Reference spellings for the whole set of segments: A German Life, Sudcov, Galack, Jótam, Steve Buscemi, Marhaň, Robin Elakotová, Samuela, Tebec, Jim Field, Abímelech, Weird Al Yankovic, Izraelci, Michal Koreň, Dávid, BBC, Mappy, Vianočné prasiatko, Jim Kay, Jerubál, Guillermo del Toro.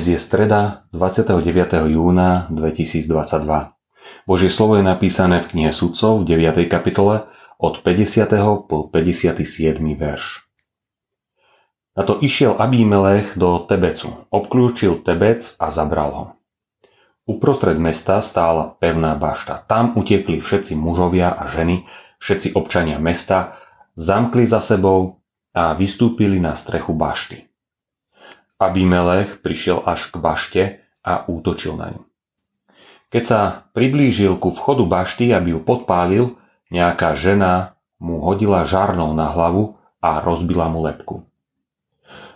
Dnes je streda 29. júna 2022. Božie slovo je napísané v knihe Sudcov v 9. kapitole od 50. po 57. verš. Na to išiel Abímelech do Tebecu, obklúčil Tebec a zabral ho. Uprostred mesta stála pevná bašta. Tam utekli všetci mužovia a ženy, všetci občania mesta, zamkli za sebou a vystúpili na strechu bašty. Abímelech prišiel až k bašte a útočil na ňu. Keď sa priblížil ku vchodu bašty, aby ju podpálil, nejaká žena mu hodila žarnou na hlavu a rozbila mu lebku.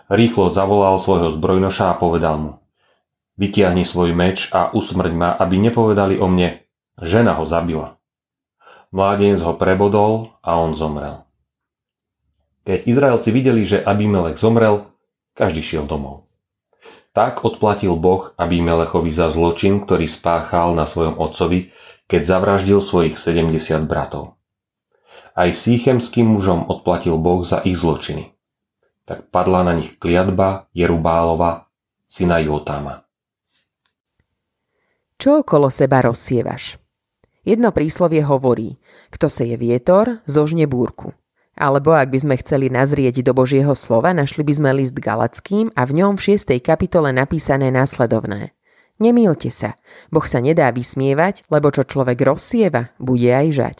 Rýchlo zavolal svojho zbrojnoša a povedal mu: "Vytiahni svoj meč a usmrť ma, aby nepovedali o mne, žena ho zabila." Mládenec ho prebodol a on zomrel. Keď Izraelci videli, že Abímelech zomrel, každý šiel domov. Tak odplatil Boh Abímelechovi za zločin, ktorý spáchal na svojom otcovi, keď zavraždil svojich 70 bratov. Aj síchemským mužom odplatil Boh za ich zločiny. Tak padla na nich kliatba Jerubálova, syna Jótama. Čo okolo seba rozsievaš? Jedno príslovie hovorí: kto seje vietor, zožne búrku. Alebo ak by sme chceli nazrieť do Božieho slova, našli by sme list Galackým a v ňom v 6. kapitole napísané následovné: "Nemýlte sa, Boh sa nedá vysmievať, lebo čo človek rozsieva, bude aj žať."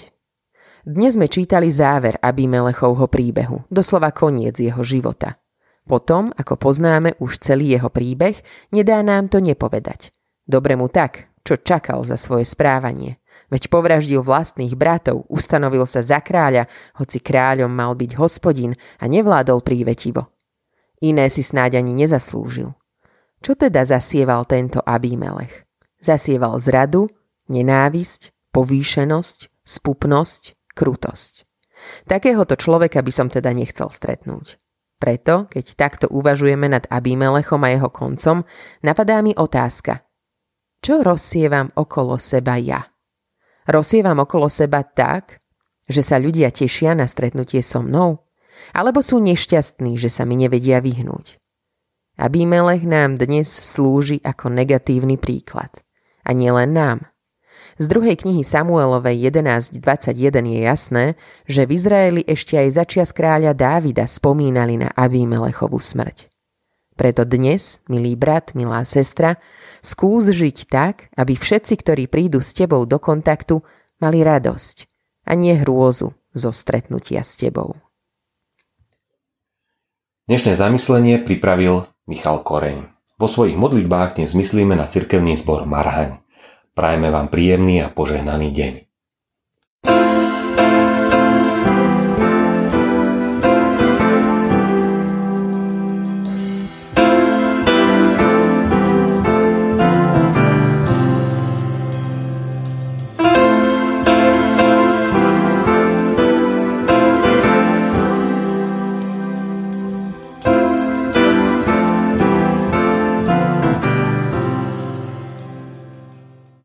Dnes sme čítali záver Abímelechovho príbehu, doslova koniec jeho života. Potom, ako poznáme už celý jeho príbeh, nedá nám to nepovedať. Dobre mu tak, čo čakal za svoje správanie. Veď povraždil vlastných bratov, ustanovil sa za kráľa, hoci kráľom mal byť hospodin a nevládol prívetivo. Iné si snáď ani nezaslúžil. Čo teda zasieval tento Abímelech? Zasieval zradu, nenávisť, povýšenosť, spupnosť, krutosť. Takéhoto človeka by som teda nechcel stretnúť. Preto, keď takto uvažujeme nad Abímelechom a jeho koncom, napadá mi otázka: čo rozsievam okolo seba ja? Rozsievam okolo seba tak, že sa ľudia tešia na stretnutie so mnou, alebo sú nešťastní, že sa mi nevedia vyhnúť. Abímelech nám dnes slúži ako negatívny príklad. A nielen nám. Z druhej knihy Samuelovej 11.21 je jasné, že v Izraeli ešte aj začias kráľa Dávida spomínali na Abímelechovú smrť. Preto dnes, milý brat, milá sestra, skús žiť tak, aby všetci, ktorí prídu s tebou do kontaktu, mali radosť a nie hrôzu zo stretnutia s tebou. Dnešné zamyslenie pripravil Michal Koreň. Vo svojich modlitbách dnes myslíme na cirkevný zbor Marhaň. Prajeme vám príjemný a požehnaný deň.